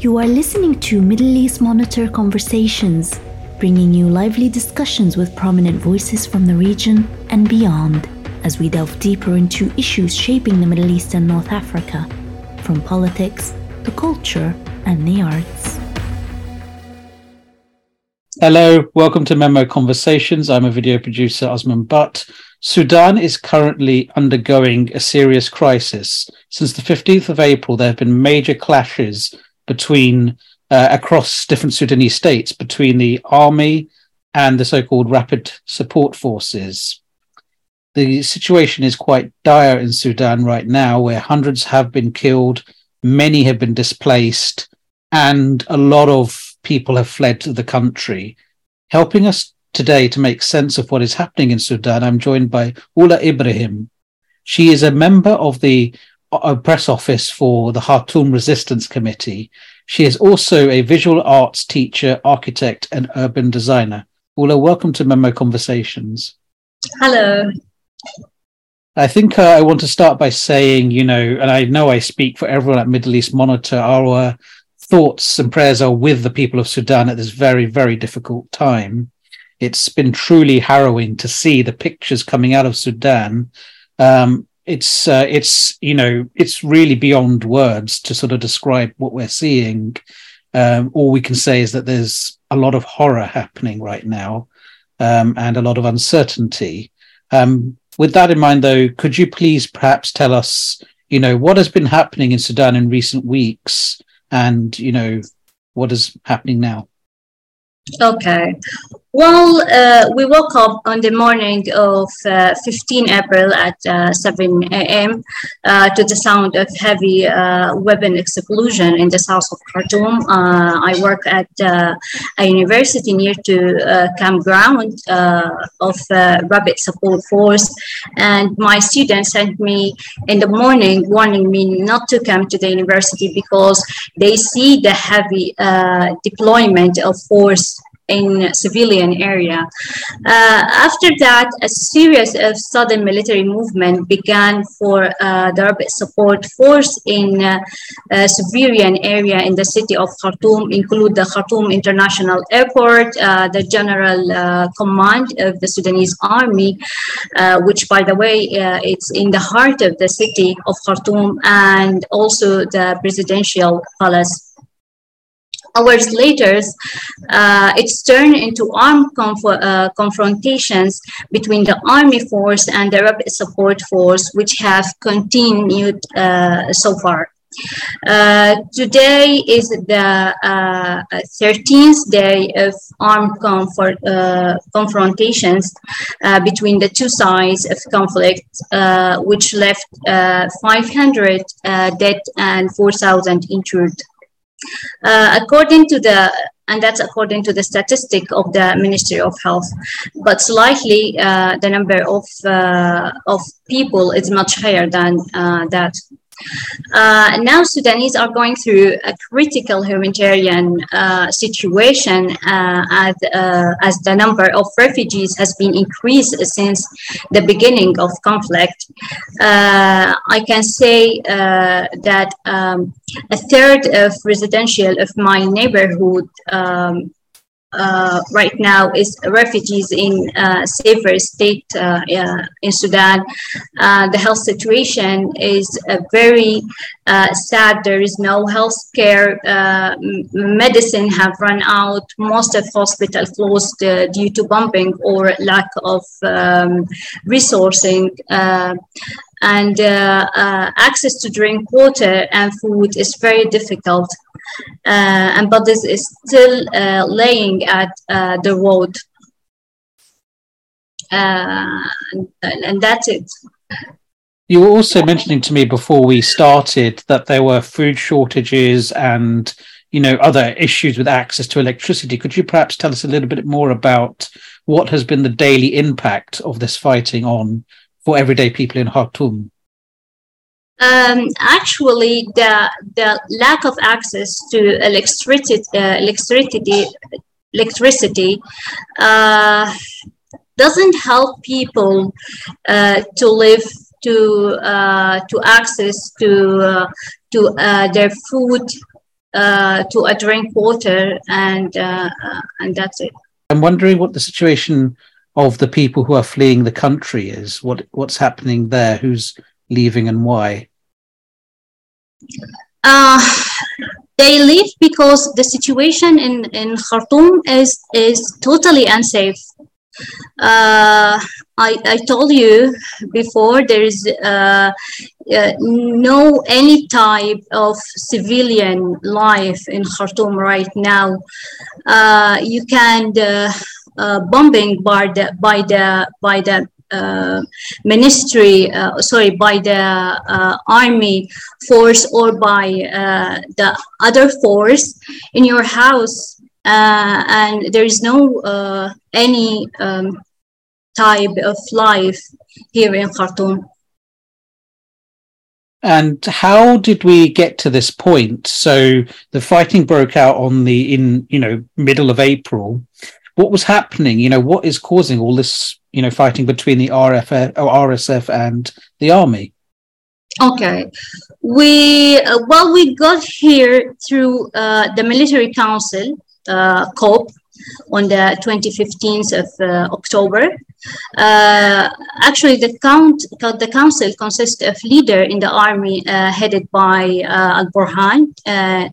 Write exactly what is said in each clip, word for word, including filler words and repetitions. You are listening to Middle East Monitor Conversations, bringing you lively discussions with prominent voices from the region and beyond, as we delve deeper into issues shaping the Middle East and North Africa, from politics to culture and the arts. Hello, welcome to Memo Conversations. I'm a video producer, Osman Bhatt. Sudan is currently undergoing a serious crisis. Since the fifteenth of April, there have been major clashes between uh, across different Sudanese states, between the army and the so-called Rapid Support Forces. The situation is quite dire in Sudan right now, where hundreds have been killed, many have been displaced, and a lot of people have fled to the country. Helping us today to make sense of what is happening in Sudan, I'm joined by Ola Ibrahim. She is a member of the uh, press office for the Khartoum Resistance Committee. She is also a visual arts teacher, architect, and urban designer. Ola, welcome to Memo Conversations. Hello. I think uh, I want to start by saying, you know, and I know I speak for everyone at Middle East Monitor, our uh, thoughts and prayers are with the people of Sudan at this very, very difficult time. It's been truly harrowing to see the pictures coming out of Sudan. Um, it's, uh, it's, you know, it's really beyond words to sort of describe what we're seeing. Um, all we can say is that there's a lot of horror happening right now, um, and a lot of uncertainty. Um, with that in mind, though, could you please perhaps tell us, you know, what has been happening in Sudan in recent weeks and, you know, what is happening now? Okay. Well, uh, we woke up on the morning of uh, fifteenth of April at uh, seven a.m. Uh, to the sound of heavy uh, weapon explosion in the south of Khartoum. Uh, I work at uh, a university near to uh, campground uh, of uh, Rapid Support Force, and my student sent me in the morning warning me not to come to the university because they see the heavy uh, deployment of force in civilian area. Uh, after that, a series of sudden military movement began for uh, the Rapid Support Force in uh, uh, civilian area in the city of Khartoum, include the Khartoum International Airport, uh, the General uh, Command of the Sudanese Army, uh, which, by the way, uh, it's in the heart of the city of Khartoum, and also the Presidential Palace. Hours later, uh, it's turned into armed conf- uh, confrontations between the Army Force and the Rapid Support Force, which have continued uh, so far. Uh, today is the uh, thirteenth day of armed comfort, uh, confrontations uh, between the two sides of conflict, uh, which left uh, five hundred uh, dead and four thousand injured. Uh, according to the and that's according to the statistic of the Ministry of Health, but slightly uh, the number of uh, of people is much higher than uh, that. Uh, now Sudanese are going through a critical humanitarian uh, situation uh, as, uh, as the number of refugees has been increased since the beginning of conflict. Uh, I can say uh, that um, a third of residential of my neighborhood um, Uh, right now is refugees in uh, safer state uh, uh, in Sudan. Uh, the health situation is uh, very uh, sad. There is no health care. Uh, medicine have run out. Most of hospital closed uh, due to bombing or lack of um, resourcing. Uh, and uh, uh, access to drink water and food is very difficult. Uh, and but this is still uh, laying at uh, the road. Uh, and, and that's it. You were also mentioning to me before we started that there were food shortages and, you know, other issues with access to electricity. Could you perhaps tell us a little bit more about what has been the daily impact of this fighting on for everyday people in Khartoum? Um, actually, the the lack of access to electricity, uh, electricity, electricity, uh, doesn't help people uh, to live, to uh, to access to uh, to uh, their food, uh, to a drink water, and uh, and that's it. I'm wondering what the situation of the people who are fleeing the country is. What what's happening there? Who's leaving and why? Uh, they leave because the situation in, in Khartoum is, is totally unsafe. Uh, I, I told you before, there is uh, uh, no any type of civilian life in Khartoum right now. Uh, you can uh, uh, bombing by the by the by the uh, ministry, uh, sorry, by the uh, army force or by uh, the other force in your house. Uh, and there is no uh, any um, type of life here in Khartoum. And how did we get to this point? So the fighting broke out on the in you know middle of April. What was happening? You know, what is causing all this you know fighting between the R S F and the army? Okay, we uh, well we got here through uh, the military council. Uh, COP on the twenty-fifteenth of uh, October. Uh, actually, the count the council consists of leader in the army uh, headed by uh, Al-Burhan, uh,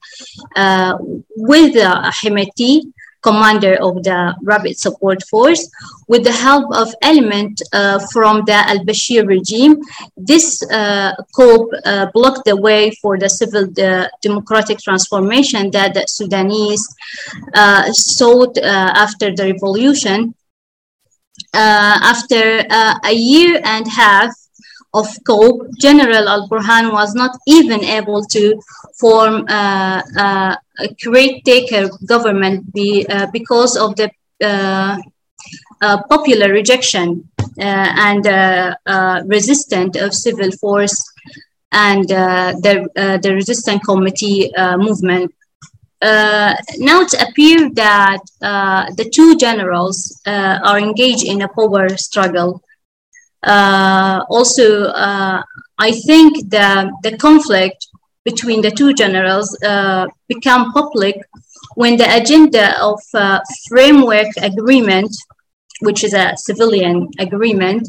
uh, with uh, Hemeti, commander of the Rapid Support Force, with the help of element uh, from the Al-Bashir regime. This uh, COP uh, blocked the way for the civil uh, democratic transformation that the Sudanese uh, sought uh, after the revolution. Uh, after uh, a year and a half of COP, General Al-Burhan was not even able to form uh, uh, a caretaker government be, uh, because of the uh, uh, popular rejection uh, and uh, uh, resistance of civil force and uh, the, uh, the resistance committee uh, movement. Uh, now it appears that uh, the two generals uh, are engaged in a power struggle. Uh, also, uh, I think that the conflict between the two generals uh, become public when the agenda of uh, framework agreement, which is a civilian agreement,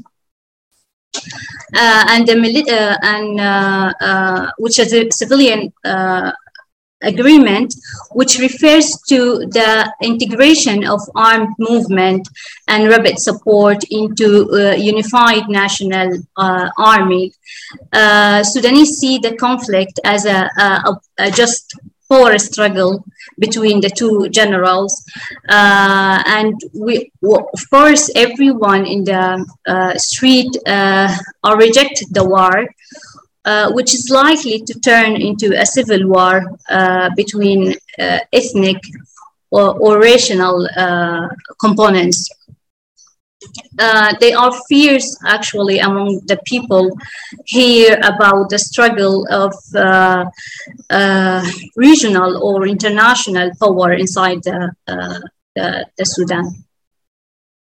uh, and the mili- uh, and uh, uh, which is a civilian uh, agreement, which refers to the integration of armed movement and rapid support into uh, unified national uh, army. Uh, Sudanese see the conflict as a, a, a just power struggle between the two generals. Uh, and we, of course, everyone in the uh, street uh, are reject the war, Uh, which is likely to turn into a civil war uh, between uh, ethnic or, or racial uh, components. Uh, they are fears actually among the people here about the struggle of uh, uh, regional or international power inside the, uh, the, the Sudan.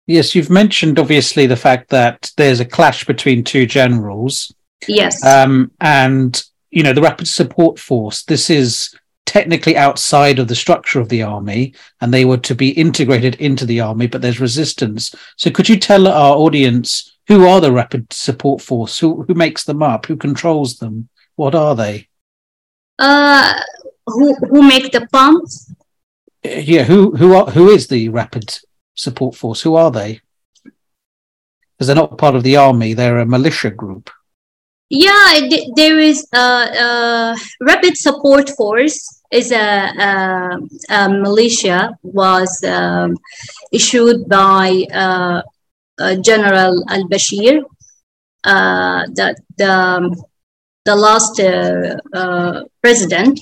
Yes, you've mentioned obviously the fact that there's a clash between two generals. Yes. Um, and, you know, the Rapid Support Force, this is technically outside of the structure of the army, and they were to be integrated into the army, but there's resistance. So could you tell our audience, who are the Rapid Support Force? Who, who makes them up? Who controls them? What are they? Uh, who who make the pumps? Yeah, who, who, are, who is the Rapid Support Force? Who are they? Because they're not part of the army, they're a militia group. Yeah, there is a uh, uh, Rapid Support Force is a, a, a militia was um, issued by uh, uh, General Al-Bashir, uh, the, the, the last uh, uh, president,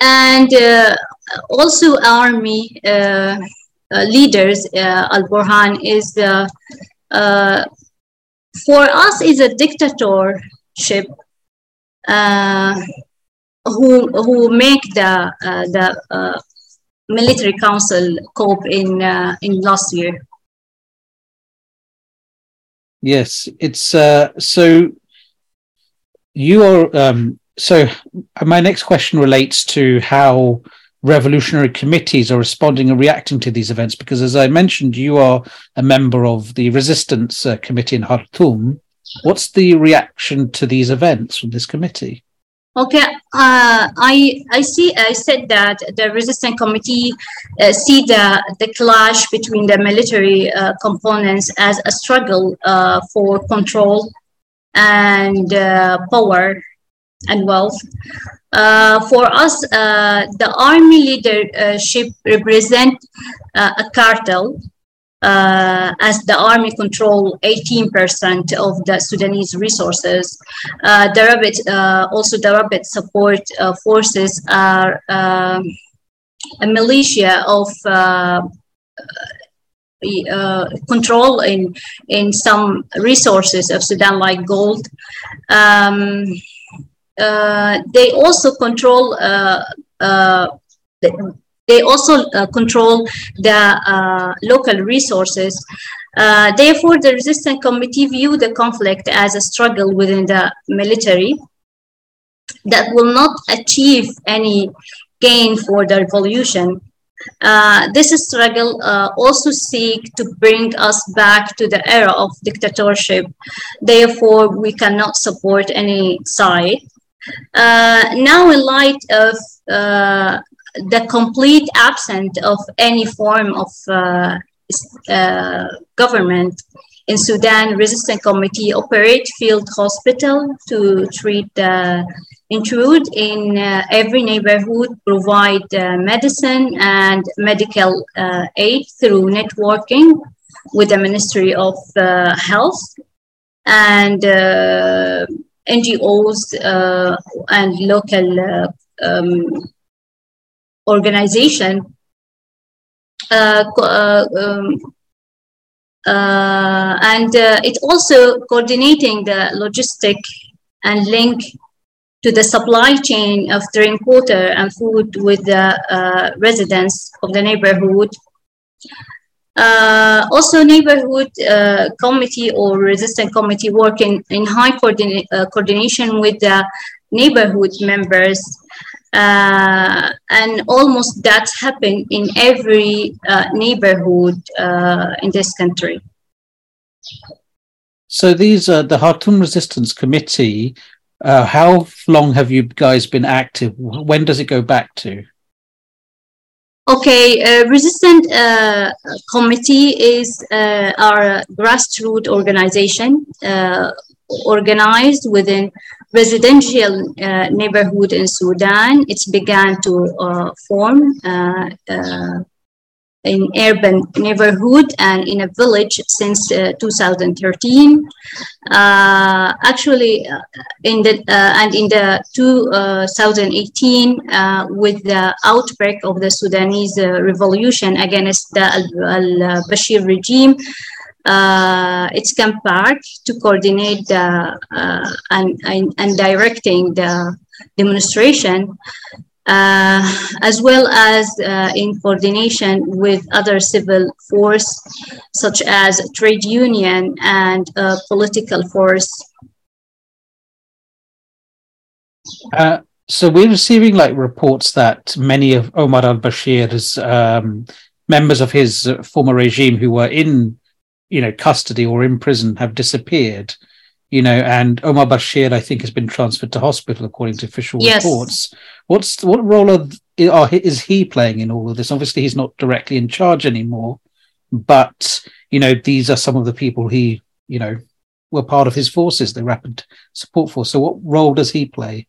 and uh, also army uh, uh, leaders. Uh, Al-Burhan is uh, uh, for us is a dictatorship uh, who who make the uh, the uh, military council COP in uh, in last year. Yes, it's uh, so. You are um, So my next question relates to how revolutionary committees are responding and reacting to these events, because as I mentioned, you are a member of the Resistance uh, Committee in Khartoum. What's the reaction to these events from this committee? Okay, uh, I I see. I said that the resistance committee uh, see the the clash between the military uh, components as a struggle uh, for control and uh, power and wealth. Uh, for us, uh, the army leadership represent uh, a cartel, uh, as the army control eighteen percent of the Sudanese resources. Uh, the Rapid, uh, also the Rapid Support uh, Forces are uh, a militia of uh, uh, control in, in some resources of Sudan, like gold. Um, uh, they also control uh, uh, the, They also uh, control the uh, local resources. Uh, therefore, the resistance committee view the conflict as a struggle within the military that will not achieve any gain for the revolution. Uh, this struggle uh, also seek to bring us back to the era of dictatorship. Therefore, we cannot support any side. Uh, now, in light of uh, the complete absence of any form of uh, uh, government in Sudan, resistance committee operate field hospital to treat the uh, intrude in uh, every neighborhood, provide uh, medicine and medical uh, aid through networking with the Ministry of uh, Health and uh, N G Os uh, and local uh, um, organization. Uh, uh, um, uh, and uh, it also coordinating the logistic and link to the supply chain of drink water and food with the uh, residents of the neighborhood. Uh, also, neighborhood uh, committee or resistance committee work in, in high coordina uh, coordination with the neighborhood members. Uh, and almost that's happened in every uh, neighborhood uh, in this country. So these are the Khartoum Resistance Committee. Uh, how long have you guys been active? When does it go back to? Okay, uh, Resistance uh, Committee is uh, our grassroots organization, uh, organized within residential uh, neighborhood in Sudan. It began to uh, form uh, uh, in urban neighborhood and in a village since uh, two thousand thirteen. Uh, actually, uh, in the uh, and in the two thousand eighteen, uh, with the outbreak of the Sudanese uh, revolution against the Al-Bashir regime, Uh, it's come back to coordinate the, uh, and, and, and directing the demonstration, uh, as well as uh, in coordination with other civil force, such as trade union and uh, political force. Uh, so we're receiving like reports that many of Omar al-Bashir's um, members of his former regime who were in you know, custody or in prison have disappeared, you know, and Omar Bashir, I think, has been transferred to hospital, according to official yes. reports. What's What role are, are, is he playing in all of this? Obviously, he's not directly in charge anymore, but, you know, these are some of the people he, you know, were part of his forces, the Rapid Support Force. So what role does he play?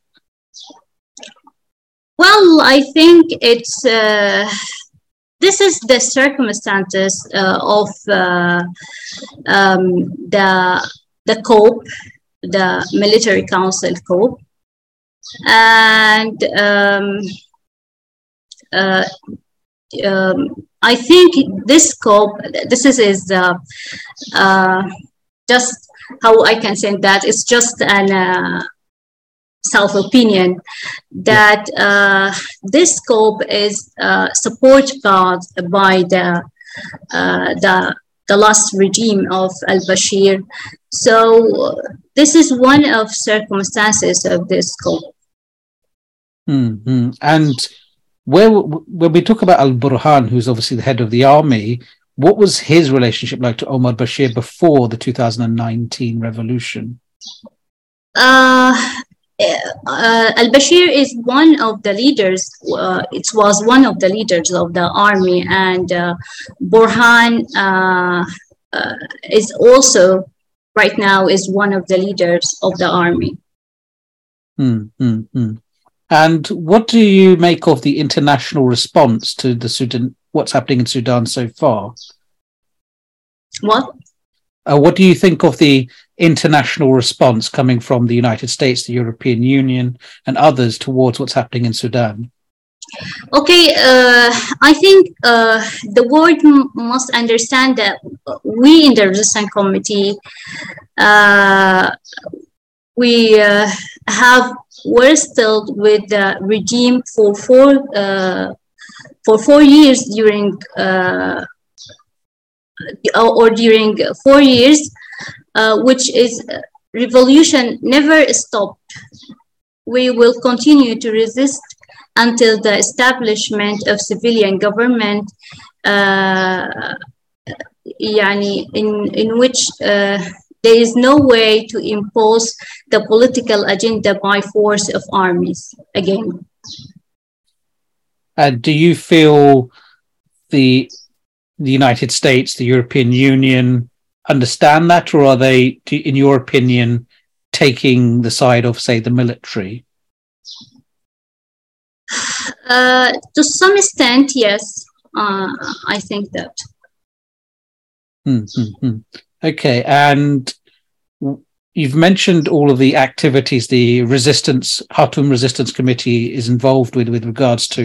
Well, I think it's... Uh... This is the circumstances uh, of uh, um, the the COP, the Military Council COP, and um, uh, um, I think this COP, this is is uh, uh, just how I can say that it's just an. Uh, self-opinion that uh, this scope is uh, supported by the, uh, the, the last regime of al-Bashir. So this is one of circumstances of this scope. Mm-hmm. And where when we talk about Al-Burhan, who's obviously the head of the army, what was his relationship like to Omar Bashir before the two thousand nineteen revolution? Uh, uh, Al-Bashir is one of the leaders. Uh, it was one of the leaders of the army, and uh, Burhan uh, uh, is also right now is one of the leaders of the army. Mm, mm, mm. And what do you make of the international response to the Sudan? What's happening in Sudan so far? What? Uh, what do you think of the international response coming from the United States, the European Union, and others towards what's happening in Sudan? Okay, uh, I think uh, the world m- must understand that we in the Resistance Committee, uh, we uh, have. We're still with the regime for four uh, for four years during uh, or during four years, uh, which is revolution never stopped. We will continue to resist until the establishment of civilian government, uh, yani in in which. Uh, There is no way to impose the political agenda by force of armies again. Uh, do you feel the the United States, the European Union, understand that, or are they, in your opinion, taking the side of, say, the military? Uh, to some extent, yes. Uh, I think that. Mm-hmm. Okay, and you've mentioned all of the activities the resistance, Khartoum Resistance Committee is involved with, with regards to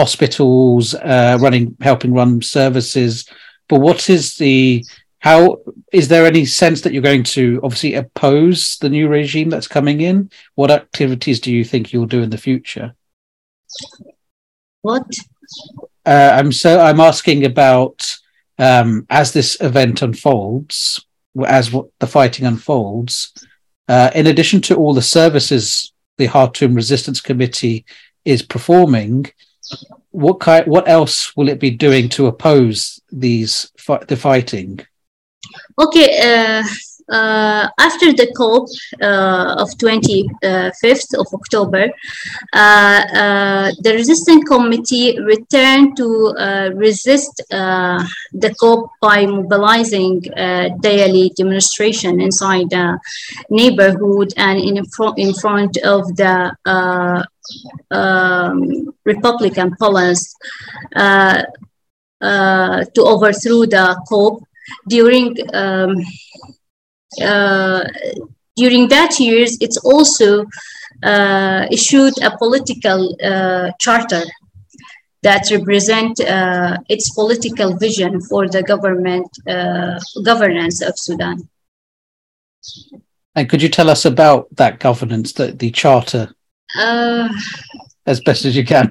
hospitals, uh, running, helping run services. But what is the, how, is there any sense that you're going to obviously oppose the new regime that's coming in? What activities do you think you'll do in the future? What? Uh, I'm so, I'm asking about, Um, as this event unfolds, as what the fighting unfolds, uh, in addition to all the services the Khartoum Resistance Committee is performing, what kind, what else will it be doing to oppose these fi- the fighting? Okay, uh, uh, after the COP uh, of twenty-fifth of October, uh, uh, the Resistance Committee returned to uh, resist uh, the COP by mobilizing uh, daily demonstration inside the neighborhood and in, fr- in front of the uh, um, Republican Palace uh, uh, to overthrow the COP. During um, uh, during that years, it's also uh, issued a political uh, charter that represent uh, its political vision for the government uh, governance of Sudan. And could you tell us about that governance, the, the charter, uh, as best as you can?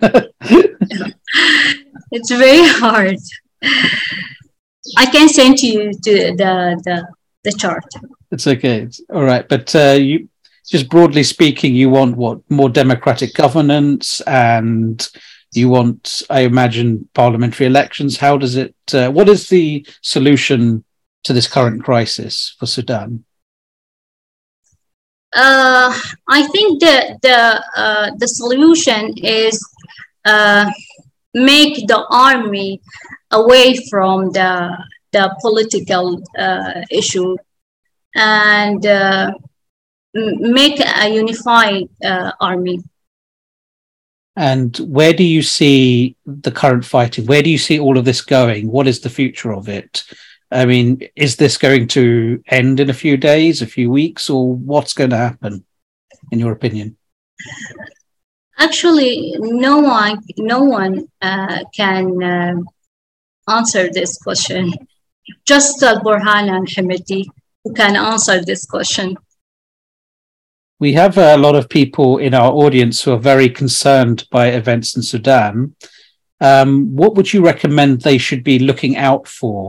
It's very hard. I can send you to the, the the chart. It's okay. It's all right. But uh, you, just broadly speaking, you want what? More democratic governance, and you want, I imagine, parliamentary elections. How does it? Uh, what is the solution to this current crisis for Sudan? Uh, I think the the uh, the solution is uh, make the army away from the the political uh, issue, and uh, make a unified uh, army. And where do you see the current fighting? Where do you see all of this going? What is the future of it? I mean, is this going to end in a few days, a few weeks, or what's going to happen, in your opinion? Actually, no one, no one uh, can. Uh, answer this question. Just Al-Burhan and Hamidi who can answer this question. We have a lot of people in our audience who are very concerned by events in Sudan. Um, what would you recommend they should be looking out for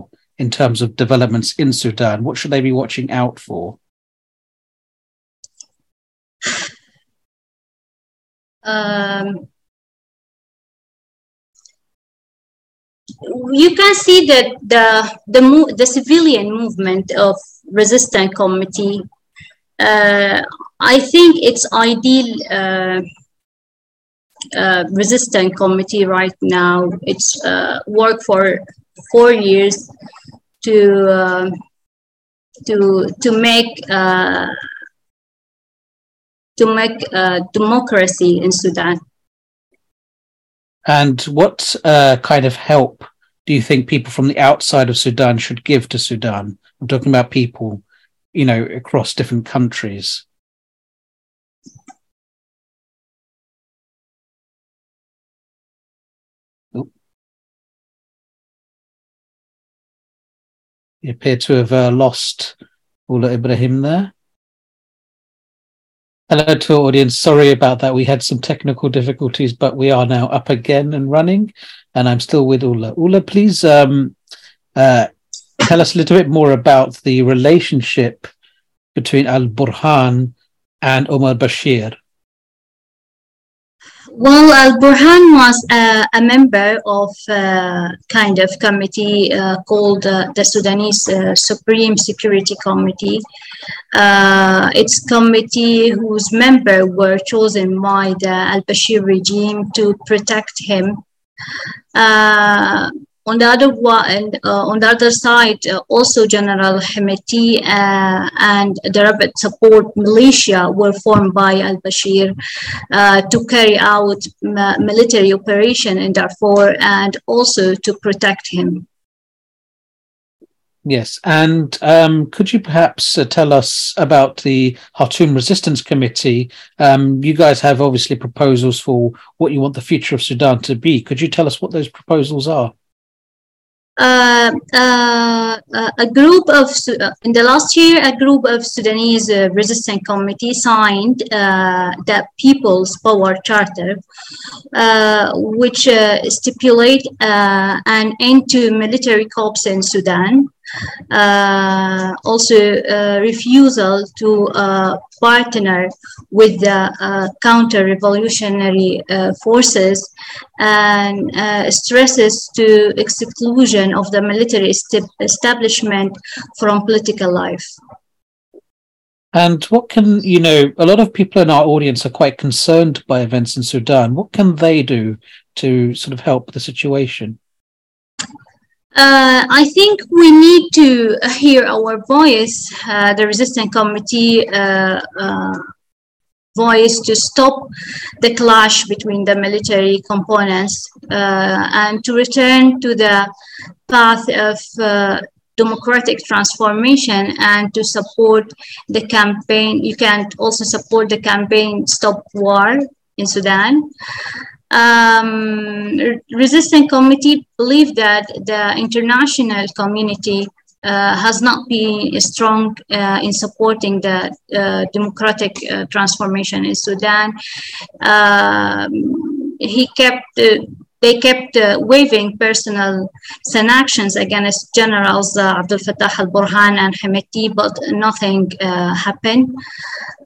in terms of developments in Sudan? What should they be watching out for? Um, you can see that the the, mo the civilian movement of resistance committee, uh, I think it's ideal uh, uh, resistance committee right now. It's uh, worked for four years to uh, to to make uh, to make uh, democracy in Sudan. And what uh, kind of help do you think people from the outside of Sudan should give to Sudan? I'm talking about people, you know, across different countries. Oh. You appear to have uh, lost Ola Ibrahim there. Hello to our audience. Sorry about that. We had some technical difficulties, but we are now up again and running, and I'm still with Ola. Ola, please um, uh, tell us a little bit more about the relationship between Al-Burhan and Omar Al-Bashir. Well, Al-Burhan was uh, a member of uh, kind of committee uh, called uh, the Sudanese uh, Supreme Security Committee. Uh, it's committee whose members were chosen by the Al-Bashir regime to protect him. Uh, on the other one, uh, on the other side, uh, also General Hemeti uh, and the Rapid Support Militia were formed by Al-Bashir uh, to carry out ma military operation in Darfur and also to protect him. Yes, and um, could you perhaps uh, tell us about the Khartoum Resistance Committee? Um, you guys have obviously proposals for what you want the future of Sudan to be. Could you tell us what those proposals are? Uh, uh, a group of uh, in the last year, a group of Sudanese uh, resistance committee signed uh, the People's Power Charter, uh, which uh, stipulate uh, an end to military coups in Sudan, uh, also uh, refusal to uh, partner with the uh, counter-revolutionary uh, forces, and uh, stresses to exclusion of the military establishment from political life. And what can, you know, a lot of people in our audience are quite concerned by events in Sudan. What can they do to sort of help the situation? Uh, I think we need to hear our voice, uh, the resistance committee uh, uh, voice, to stop the clash between the military components uh, and to return to the path of uh, democratic transformation, and to support the campaign. You can also support the campaign Stop War in Sudan. Um, resistance committee believe that the international community uh, has not been strong uh, in supporting the uh, democratic uh, transformation in Sudan. Uh, he kept uh, they kept uh, waiving personal sanctions against generals uh, Abdel Fattah Al-Burhan and Hemeti, but nothing uh, happened.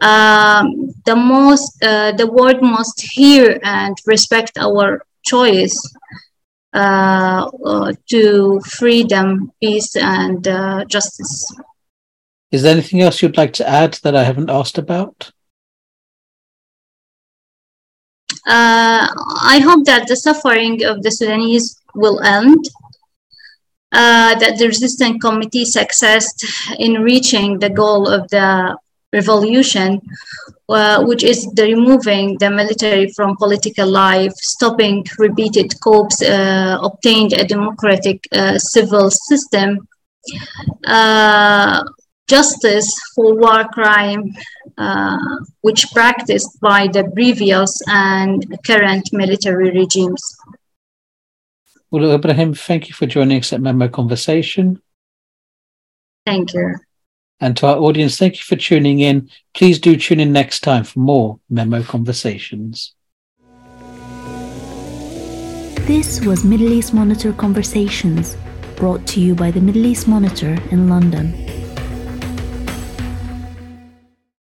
Um, the most, uh, the world must hear and respect our choice uh, uh, to freedom, peace, and uh, justice. Is there anything else you'd like to add that I haven't asked about? Uh, I hope that the suffering of the Sudanese will end, uh, that the resistance committee success in reaching the goal of the revolution, uh, which is the removing the military from political life, stopping repeated coups, uh, obtained a democratic uh, civil system, uh, justice for war crime, uh, which practiced by the previous and current military regimes. Ola Ibrahim, thank you for joining us at Memo Conversation. Thank you. And to our audience, thank you for tuning in. Please do tune in next time for more Memo Conversations. This was Middle East Monitor Conversations, brought to you by the Middle East Monitor in London.